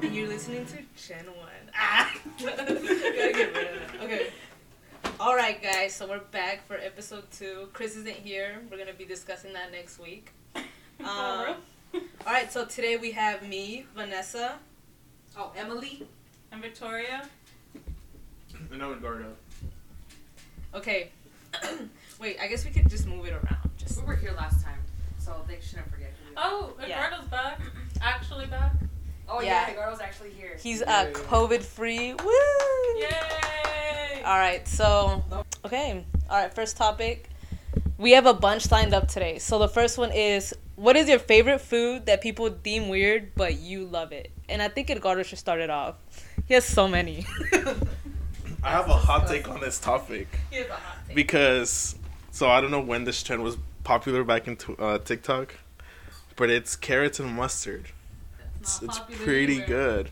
You're listening to Gen One. Ah! Okay. All right, guys. So we're back for episode 2. Chris isn't here. We're gonna be discussing that next week. All right. So today we have me, Vanessa. Oh, Emily. And Victoria. And I'm Eduardo. Okay. Wait. I guess we could just move it around. Just we were here last time, so they shouldn't forget. Oh, Eduardo's back. Actually back. Oh, yeah, Eduardo's actually here. He's COVID-free. Woo! Yay! All right, so, okay. All right, first topic. We have a bunch lined up today. So the first one is, what is your favorite food that people deem weird, but you love it? And I think Eduardo should start it off. He has so many. I have a hot take on this topic. He has a hot take. Because, so I don't know when this trend was popular back in TikTok, but it's carrots and mustard. It's pretty either. Good.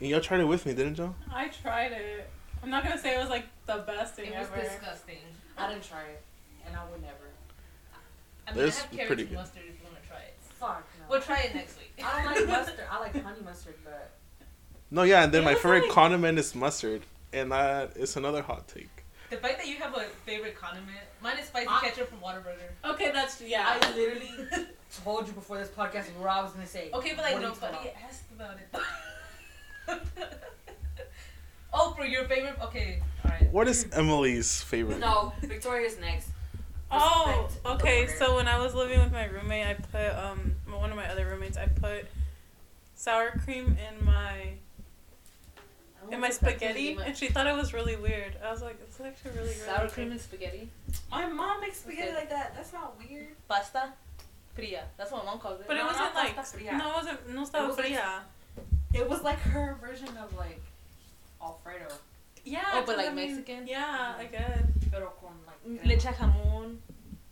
Y'all tried it with me, didn't y'all? I tried it. I'm not going to say it was like the best thing ever. It was disgusting. I didn't try it, and I would never. I mean, I have carrots and mustard if you want to try it. Fuck no. We'll try it next week. I don't like mustard. I like honey mustard, but... No, yeah, and then my favorite condiment is mustard, and that is another hot take. The fact that you have a favorite condiment, mine is spicy ketchup from Whataburger. Okay, that's... Yeah, I literally... told you before this podcast what I was gonna say. Okay, but like nobody asked about it. Oh, for your favorite? Okay, all right. What is Emily's favorite? No, Victoria's next. Oh, okay. So when I was living with my roommate, I put one of my other roommates, I put sour cream in my spaghetti, and she thought it was really weird. I was like, it's actually really weird. Sour cream and spaghetti. My mom makes spaghetti like that. That's not weird. Pasta. Fría. That's what my mom calls it. But it wasn't fría. It was like her version of like Alfredo. Yeah. Oh, but like Mexican? Yeah, I guess. Pero con like... Leche jamón.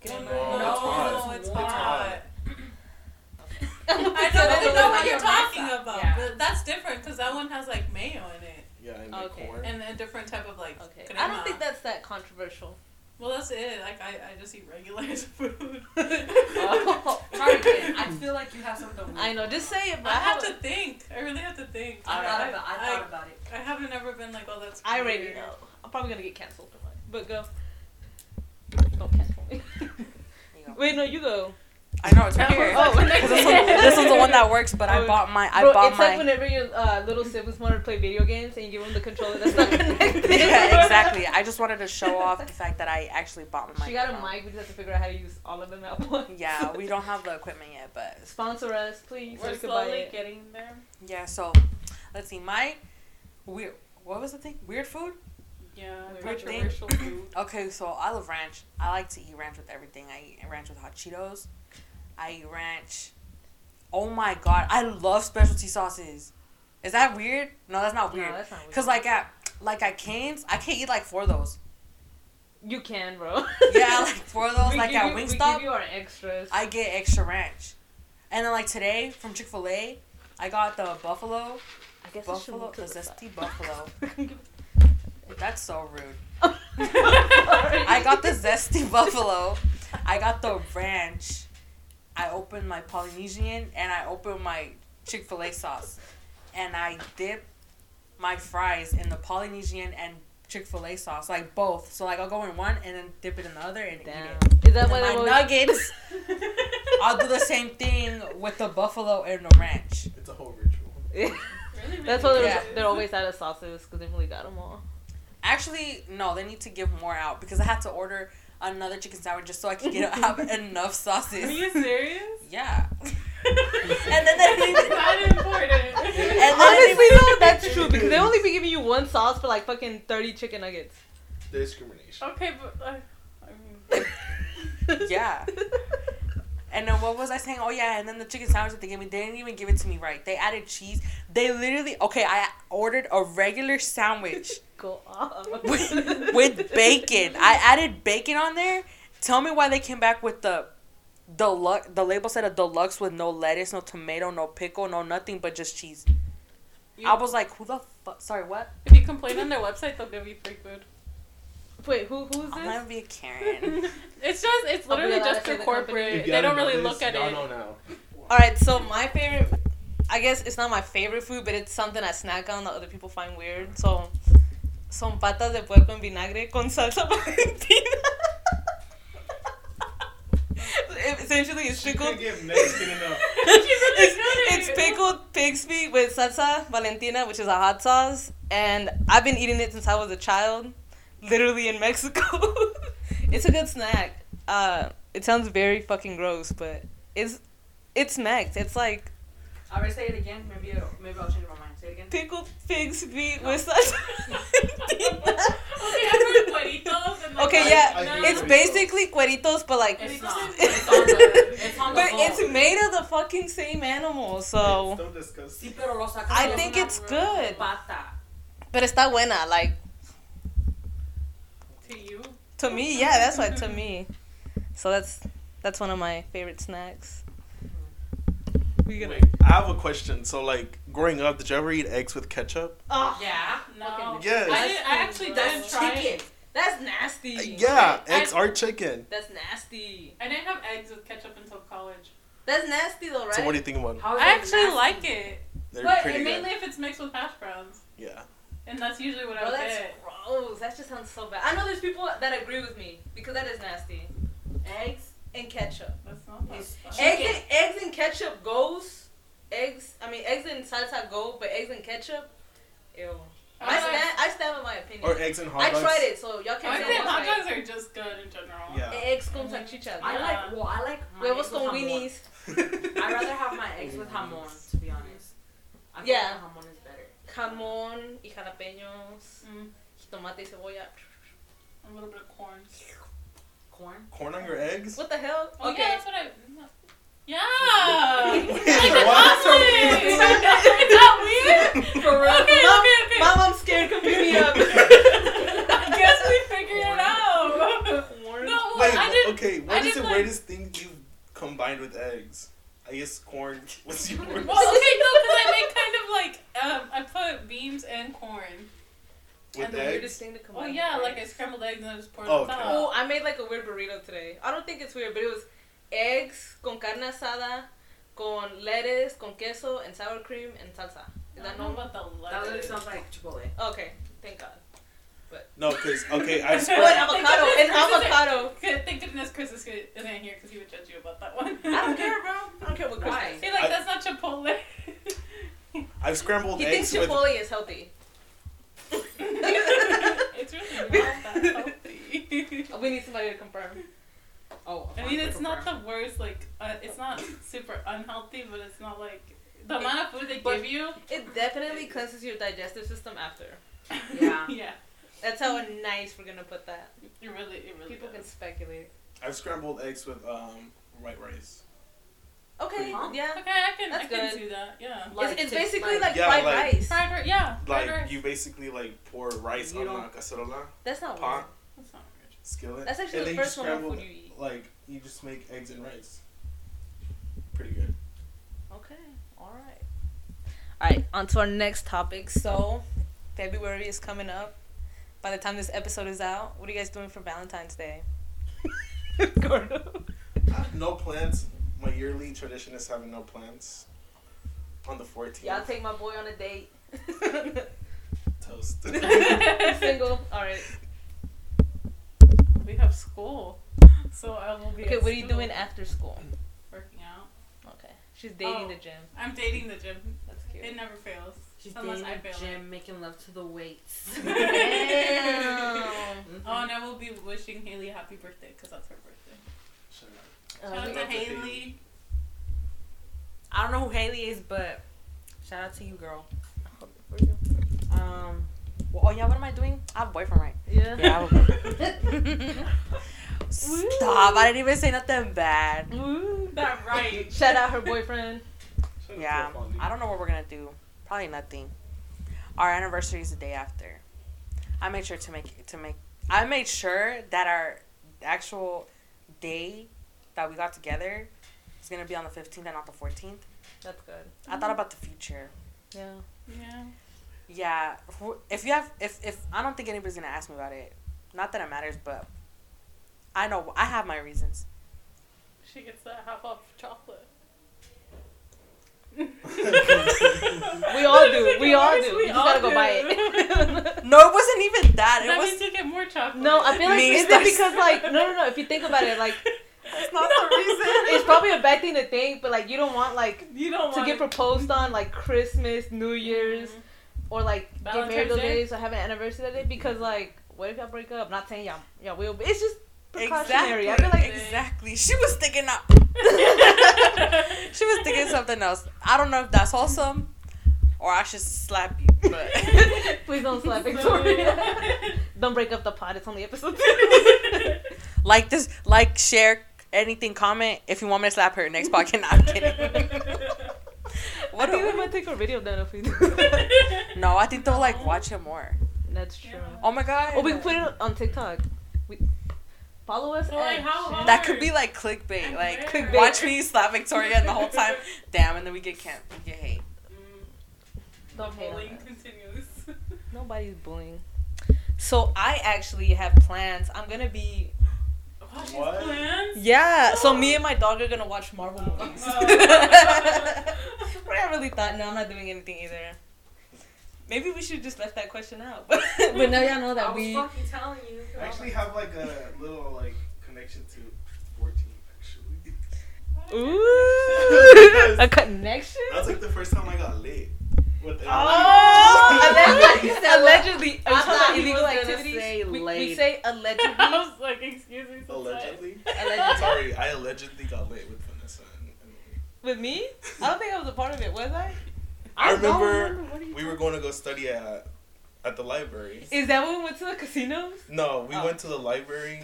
No, it's hot. I don't know what you're talking about. Yeah. But that's different because that one has like mayo in it. Yeah, and corn. And a different type of like... Okay. Crema. I don't think that's that controversial. Well, that's it. Like, I just eat regular food. Oh, sorry, I feel like you have something weird. I know. Just say it, but I have to think. I really have to think. I thought about it. I haven't ever been like, oh, that's weird. I already know. I'm probably going to get canceled. But go. Don't cancel me. Wait, no, you go. I know, it's right here. Oh, this one's the one that works, but I bought mine. It's like whenever your little siblings want to play video games and you give them the controller that's not connected. Yeah, exactly. I just wanted to show off the fact that I actually bought my mic. She got a mic, we just have to figure out how to use all of them at once. Yeah, we don't have the equipment yet, but... Sponsor us, please. We're slowly getting there. Yeah, so, let's see. What was the thing? Weird food? Yeah, controversial food. Okay, so I love ranch. I like to eat ranch with everything. I eat ranch with hot Cheetos. I eat ranch. Oh my god, I love specialty sauces. Is that weird? No, that's not weird. Because no, like at Cane's, I can't eat like 4 of those. You can, bro. Yeah, like 4 of those. Like at Wingstop, we give you our extras. I get extra ranch. And then like today from Chick-fil-A, I got the buffalo. I guess buffalo, the zesty buffalo. That's so rude. I got the zesty buffalo. I got the ranch. I opened my Polynesian and I opened my Chick-fil-A sauce. And I dip my fries in the Polynesian and Chick-fil-A sauce. Like both. So like I'll go in one and then dip it in the other and eat it. Is that what my nuggets? I'll do the same thing with the buffalo and the ranch. It's a whole ritual. Really? That's why they're always out of sauces because they really got them all. Actually, no, they need to give more out because I had to order another chicken sandwich just so I could have enough sauces. Are you serious? Yeah. And then it's not important. And honestly, though, that's true because they only be giving you one sauce for like fucking 30 chicken nuggets. Discrimination. Okay, but I mean. Yeah. And then what was I saying? Oh, yeah, and then the chicken sandwich that they gave me, they didn't even give it to me right. They added cheese. They literally... Okay, I ordered a regular sandwich. Go off. With bacon. I added bacon on there. Tell me why they came back with the... Deluxe. The label said a deluxe with no lettuce, no tomato, no pickle, no nothing, but just cheese. I was like, who the fuck? Sorry, what? If you complain on their website, they'll give you free food. Wait, who's this? I'm gonna be a Karen. It's literally just their corporate. They don't really look at it. No. All right, so my favorite, I guess it's not my favorite food, but it's something I snack on that other people find weird. So, son patas de puerco en vinagre con salsa Valentina. Essentially, it's pickled. It's pickled pig's feet with salsa Valentina, which is a hot sauce, and I've been eating it since I was a child, literally in Mexico. It's a good snack. It sounds very fucking gross, but it's Mex. It's like. I'll say it again. Maybe I'll change my mind. Say it again. Pickled pig's feet with salsa Valentina. Okay, I've heard cueritos. And okay, like, yeah, it's basically cueritos, but like... It's not. But it's made of the fucking same animal, so... It's so disgusting. I think it's good. But está buena, like... To you? To me, yeah, that's why, to me. So that's one of my favorite snacks. Wait, I have a question. So, like, growing up, did you ever eat eggs with ketchup? Oh, yeah. No. Yes. I actually didn't try it. That's nasty. Yeah, like, eggs are chicken. That's nasty. I didn't have eggs with ketchup until college. That's nasty, though, right? So what do you think about it? I actually like it. They're but mainly good. If it's mixed with hash browns. Yeah. And that's usually what I would get. That's gross. That just sounds so bad. I know there's people that agree with me because that is nasty. Eggs and ketchup. That's not that eggs and ketchup goes. Eggs and salsa go, but eggs and ketchup, ew. I stand with my opinion. Or eggs and hot dogs. I tried it, so y'all can say hot dogs are just good in general. Yeah. Eggs con salchicha. I like my huevos con weenies. I'd rather have my eggs with jamon, to be honest. I think jamon is better. Jamon y jalapeños, jitomate y cebolla. A little bit of corn. Corn on your eggs? What the hell? Oh, okay. Yeah, that's what I... Yeah! Wait, like an omelet! Is that weird? For real? Okay. Mom, I'm scared. Come pick me up. I guess we figured it out. No, wait, I didn't... Okay, what is the weirdest thing you combined with eggs? I guess corn. What's yours? Well, okay, no, because I make kind of like... I put beans and corn. With and the weirdest thing to come out. Oh, yeah, like I scrambled eggs and I just poured it out. Oh, I made like a weird burrito today. I don't think it's weird, but it was eggs con carne asada, con lettuce, con queso, and sour cream, and salsa. Is that normal? About the lettuce. That literally sounds like Chipotle. Okay, thank God. But no, because, okay, I swear. An avocado. Thank goodness Chris is in here because he would judge you about that one. I don't care, bro. I don't care what Chris is. He's like, that's not Chipotle. I've scrambled eggs with... He thinks Chipotle is healthy. It's really not that healthy. We need somebody to confirm. Oh, I mean, it's not the worst. Like, it's not super unhealthy, but it's not like the amount of food they give you. It definitely cleanses your digestive system after. Yeah, yeah. That's how nice we're gonna put that. It really. People can speculate. I've scrambled eggs with white rice. Okay, yeah. Okay, I can do that, yeah. It's basically like fried rice. Yeah. Like, you basically, like, pour rice on a cacerola. That's not pot. That's not weird. Skillet. That's actually the first normal food you eat. Like, you just make eggs and rice. Pretty good. Okay, all right, on to our next topic. So, February is coming up. By the time this episode is out, what are you guys doing for Valentine's Day? Gordo? I have no plans. My yearly tradition is having no plans on the 14th. Y'all take my boy on a date. Toast. Single. All right. We have school, so I will be. Okay, what are you doing after school? Working out. Okay. She's dating the gym. I'm dating the gym. That's cute. It never fails. She's unless dating I fail. The gym, making love to the weights. Damn. Oh, and I will be wishing Haley a happy birthday because that's her birthday. Sure. Shout out to Haley. I don't know who Haley is, but shout out to you, girl. What am I doing? I have a boyfriend, right? Yeah, I have a boyfriend. Stop! I didn't even say nothing bad. That right. Shout out her boyfriend. Yeah, I don't know what we're gonna do. Probably nothing. Our anniversary is the day after. I made sure to make. I made sure that our actual day that we got together is gonna be on the 15th and not the 14th. That's good. I thought about the future. Yeah. If I don't think anybody's gonna ask me about it. Not that it matters, but I know I have my reasons. She gets that half off chocolate. do. We all do. You just gotta go buy it. No, it wasn't even that. It was to get more chocolate. No, I feel like it's because like no. If you think about it, like. That's not the reason. It's probably a bad thing to think, but like you don't want like get proposed on like Christmas, New Year's, or like Valentine's get married those days or have an anniversary that day because like what if y'all break up? Not saying y'all will, but it's just precautionary. Exactly. I feel like exactly. She was thinking up. She was thinking something else. I don't know if that's wholesome or I should slap you. But please don't slap Victoria. Don't break up the pod. It's only episode 2. Like this. Like share. Anything, comment if you want me to slap her next podcast. No, I'm kidding. I think we might take a video down if we do. No, I think they'll like watch it more. That's true. Yeah. Oh my god. Oh, we can put it on TikTok. Follow us. Like, that could be like clickbait. Like clickbait. Watch me slap Victoria and the whole time. Damn, and then we get hate. The bullying continues. Nobody's bullying. So I actually have plans. I'm gonna be. What? Yeah, so me and my dog are gonna watch Marvel movies. I really thought, no, I'm not doing anything either. Maybe we should just left that question out. But now y'all know that we. I was fucking telling you. I actually have like a little like connection to 14, actually. Ooh, a connection? That's like the first time I got lit. With allegedly, I'm not illegal activities. Say we say allegedly. I was like, excuse me. Allegedly. Sorry, I allegedly got lit with Vanessa. With me? I don't think I was a part of it. Was I? I remember we were going to go study at the library. Is that when we went to the casinos? No, we went to the library.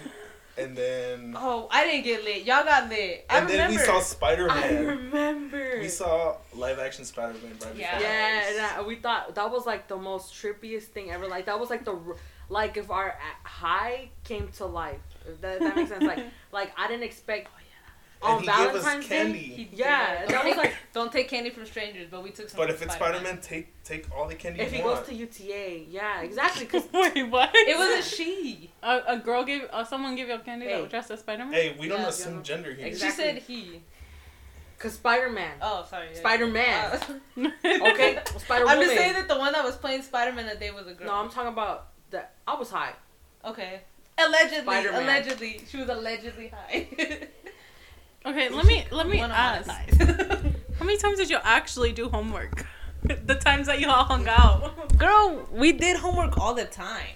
And then... Oh, I didn't get lit. Y'all got lit. And then we saw Spider-Man. I remember. We saw live-action Spider-Man right before. Yeah, we thought that was, like, the most trippiest thing ever. Like, that was, like, the... Like, if our high came to life. If that makes sense. Like I didn't expect... Oh, yeah. On Valentine's Day... He gave us candy. That was, like, don't take candy from strangers, but we took some. But if it's Spider-Man, take all the candy if you want. If he goes to UTA. Yeah, exactly. Cause wait, what? It was a she. A girl someone gave you a candy that dressed as Spider-Man? Hey, we don't assume gender here. Exactly. She said he. Because Spider-Man. Oh, sorry. Yeah, Spider-Man. Yeah. Okay. Well, Spider-Woman. I'm just saying that the one that was playing Spider-Man that day was a girl. No, I'm talking about that. I was high. Okay. Allegedly. Spider-Man. Allegedly. She was allegedly high. Okay, let me ask. How many times did you actually do homework? The times that you all hung out. Girl, we did homework all the time.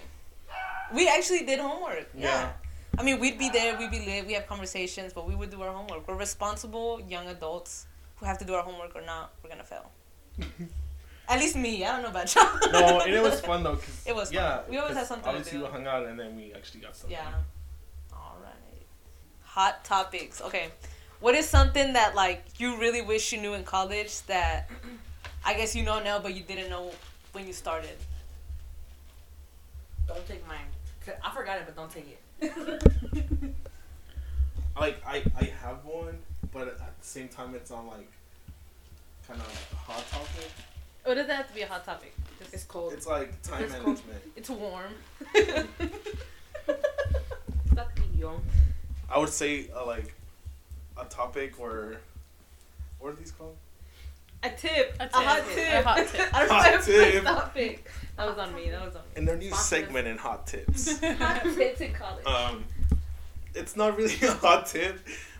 We actually did homework. Yeah. I mean, we'd be there, we'd be late, we have conversations, but we would do our homework. We're responsible young adults who have to do our homework or not, we're gonna fail. At least me. I don't know about y'all. No, and it was fun though. Cause, it was fun. Yeah, we always had something to do. Obviously, we hung out and then we actually got something. Yeah. All right. Hot topics. Okay. What is something that, like, you really wish you knew in college that I guess you know now, but you didn't know when you started? Don't take mine. I forgot it, but don't take it. Like, I have one, but at the same time, it's on, like, kind of like a hot topic. Oh, it doesn't have to be a hot topic. It's cold. It's, like, time management. Cold. It's warm. Stop being young. I would say, like... A topic or what are these called? A hot tip. I don't know. Topic. That was on me. And their new segment in hot tips. Hot tips in college. It's not really a hot tip,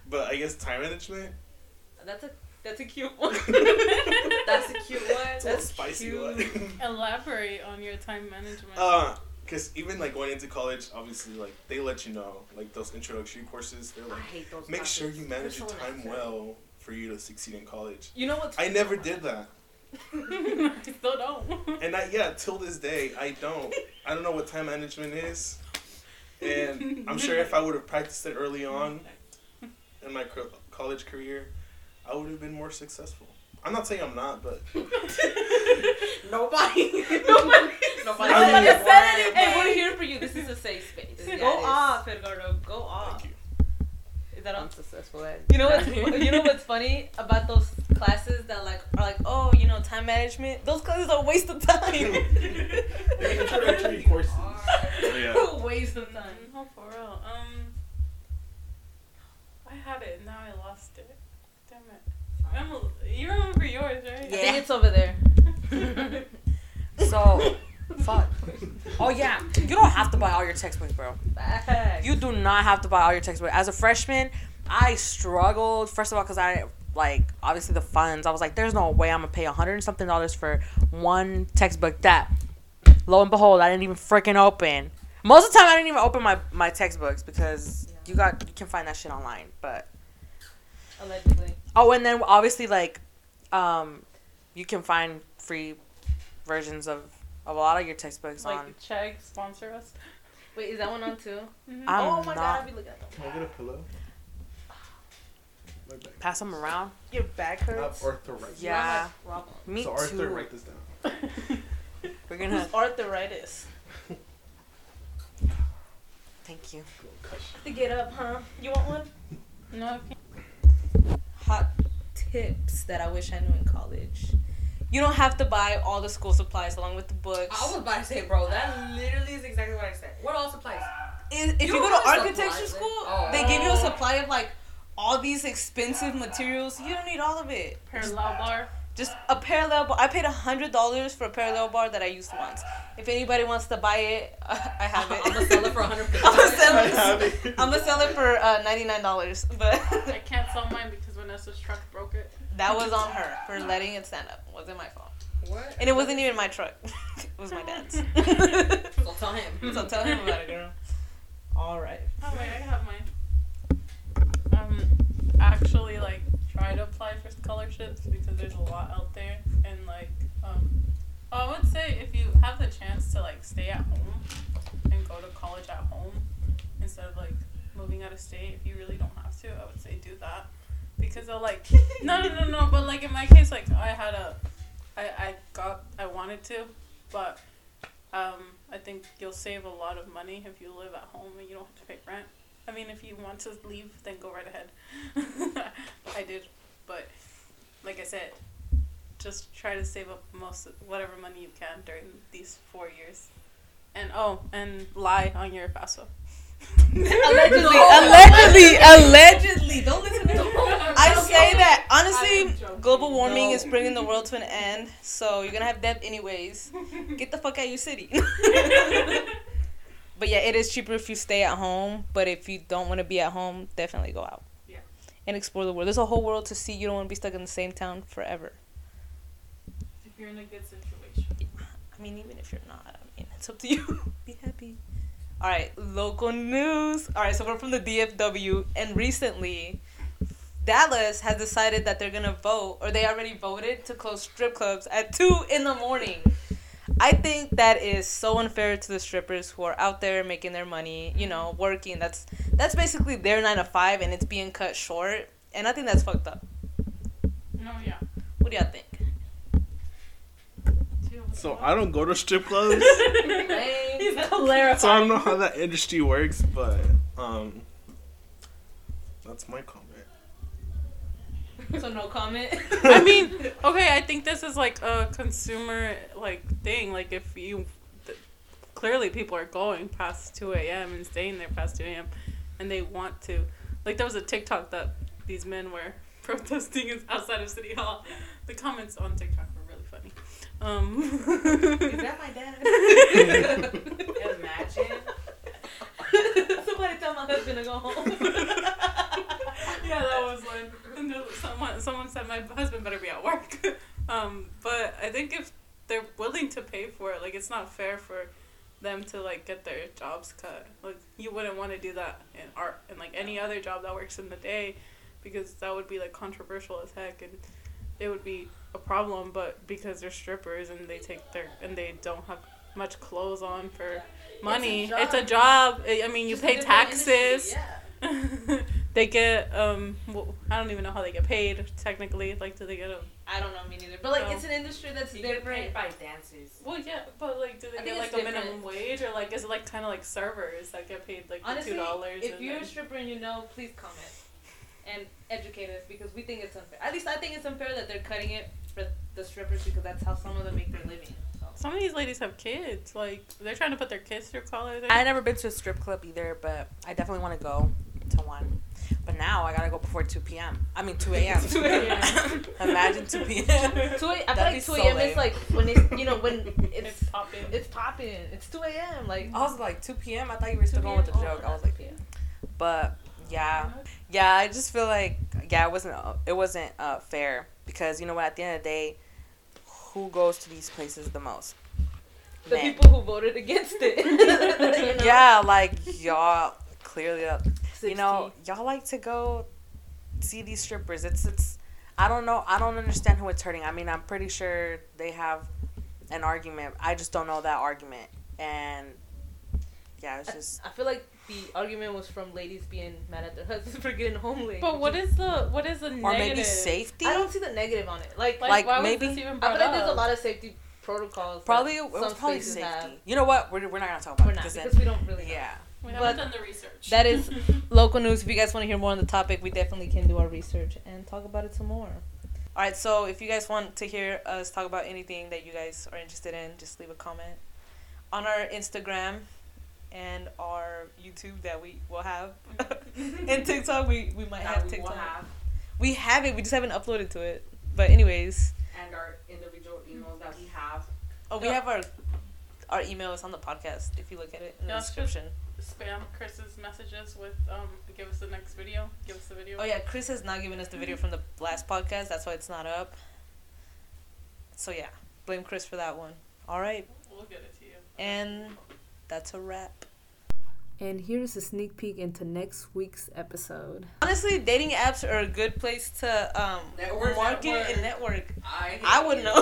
but I guess time management. That's a cute one. It's that's a spicy cute. One. Elaborate on your time management. Because even, like, going into college, obviously, like, they let you know. Like, those introductory courses, they're like, I hate those make sure you manage your time well for you to succeed in college. You know what? I never did that. I still don't. And, till this day, I don't. I don't know what time management is. And I'm sure if I would have practiced it early on in my college career, I would have been more successful. I'm not saying I'm not, but... Nobody said anything. Hey, we're here for you. This is a safe space. Go off, Edgardo. Go off. Thank you. Is that unsuccessful? You know what's funny about those classes that like are like, oh, you know, time management. Those classes are a waste of time. They're introductory courses. Waste of time. Oh, for real. I had it. Now I lost it. Damn it. You remember yours, right? Yeah. I think it's over there. Oh, yeah. You don't have to buy all your textbooks, bro. Facts. You do not have to buy all your textbooks. As a freshman, I struggled, first of all, because I... like, obviously, the funds. I was like, there's no way I'm going to pay $100 and something for one textbook that, lo and behold, I didn't even freaking open. Most of the time, I didn't even open my textbooks because you can find that shit online. But allegedly. Oh, and then, obviously, like, you can find free versions of a lot of your textbooks like on. Like, Chegg sponsor us. Wait, is that one on, too? Mm-hmm. Oh, my God. I'll be looking at them. Can I get a pillow? Pass them around. Your back hurts. Arthritis. Yeah. Me too. So Arthur, write this down. We're gonna. Who's arthritis? Thank you. To get up, huh? You want one? No. Hot tips that I wish I knew in college. You don't have to buy all the school supplies along with the books. I was about to say, bro, that literally is exactly what I said. What all supplies? If you go to architecture school, they give you a supply of like. All these expensive materials, you don't need all of it. Parallel bar? Just a parallel bar. I paid $100 for a parallel bar that I used once. If anybody wants to buy it, I have it. I'm going to sell it for $100. I'm going to sell it for $99. But I can't sell mine because Vanessa's truck broke it. That was on her for letting it stand up. It wasn't my fault. What? And it wasn't even my truck. It was my dad's. So tell him. So tell him about it, girl. All right. Oh, wait, I have mine. Actually, like, try to apply for scholarships because there's a lot out there, and like, I would say if you have the chance to like stay at home and go to college at home instead of like moving out of state, if you really don't have to, I would say do that because they'll like no, but like in my case, like I wanted to, but I think you'll save a lot of money if you live at home and you don't have to pay rent. I mean, if you want to leave, then go right ahead. I did. But, like I said, just try to save up most of whatever money you can during these 4 years. And, lie on your FAFSA. Allegedly. Don't listen to me. I say that. Honestly, global warming is bringing the world to an end. So, you're going to have debt anyways. Get the fuck out of your city. But yeah, it is cheaper if you stay at home. But if you don't want to be at home, definitely go out. Yeah. And explore the world. There's a whole world to see. You don't want to be stuck in the same town forever. If you're in a good situation. Yeah. I mean, even if you're not, I mean, it's up to you. Be happy. All right, local news. All right, so we're from the DFW. And recently, Dallas has decided that they're going to vote, or they already voted, to close strip clubs at 2 in the morning. I think that is so unfair to the strippers who are out there making their money, you know, working. That's basically their 9 to 5, and it's being cut short. And I think that's fucked up. No, yeah. What do y'all think? So I don't go to strip clubs. He's clarifying. So I don't know how that industry works, but that's my comment. So no comment. I mean, okay, I think this is like a consumer like thing. Like if you clearly people are going past 2 a.m. and staying there past 2 a.m. and they want to. Like there was a TikTok that these men were protesting outside of City Hall. The comments on TikTok were really funny. Is that my dad? Imagine. Somebody tell my husband to go home. Yeah, that was like someone said my husband better be at work. But I think if they're willing to pay for it, like it's not fair for them to like get their jobs cut. Like you wouldn't want to do that in art and like any other job that works in the day, because that would be like controversial as heck and it would be a problem. But because they're strippers and they don't have much clothes on for money, it's a job. I mean, you pay taxes. Yeah. They get, I don't even know how they get paid, technically. Like, do they get I don't know, me neither. But, like, it's an industry that's different. Get paid by dances. Well, yeah, but, like, do they get, like, a minimum wage? Or, like, is it, like, kind of like servers that get paid, like, honestly, $2? If you're a stripper and you know, please comment and educate us because we think it's unfair. At least I think it's unfair that they're cutting it for the strippers because that's how some of them make their living. So. Some of these ladies have kids. Like, they're trying to put their kids through college. I've never been to a strip club either, but I definitely want to go to one. But now I gotta go before 2 p.m. I mean 2 a.m. 2 a.m. Imagine 2 p.m. 2 a.m. I feel like 2 a.m. is like when it's, you know, when it's popping. It's popping. It's 2 a.m. Like I was like 2 p.m. I thought you were still going with the joke. I was like, but yeah. I just feel like it wasn't fair because you know what? At the end of the day, who goes to these places the most? The men. People who voted against it. You know? Yeah, like y'all clearly, you know, y'all like to go see these strippers. It's. I don't know. I don't understand who it's hurting. I mean, I'm pretty sure they have an argument. I just don't know that argument. And yeah, it's just. I feel like the argument was from ladies being mad at their husbands for getting home late. But what is the negative? Or maybe safety? I don't see the negative on it. Like why maybe was this even brought I feel like there's a lot of safety protocols. Probably it was probably safety. Have. You know what? We're not gonna talk about it because we don't really. Yeah. Know. We haven't done the research. That is local news. If you guys want to hear more on the topic, we definitely can do our research and talk about it some more. All right, so if you guys want to hear us talk about anything that you guys are interested in, just leave a comment on our Instagram and our YouTube that we will have. And TikTok, we might have TikTok. We have it. We just haven't uploaded to it. But anyways. And our individual emails that we have. Oh, we have our email is on the podcast if you look at it in the description. Spam Chris's messages with give us the next video. Give us the video. Oh yeah, Chris has not given us the video from the last podcast. That's why it's not up. So yeah, blame Chris for that one. All right. We'll get it to you. And that's a wrap. And here's a sneak peek into next week's episode. Honestly, dating apps are a good place to market and network. I wouldn't know.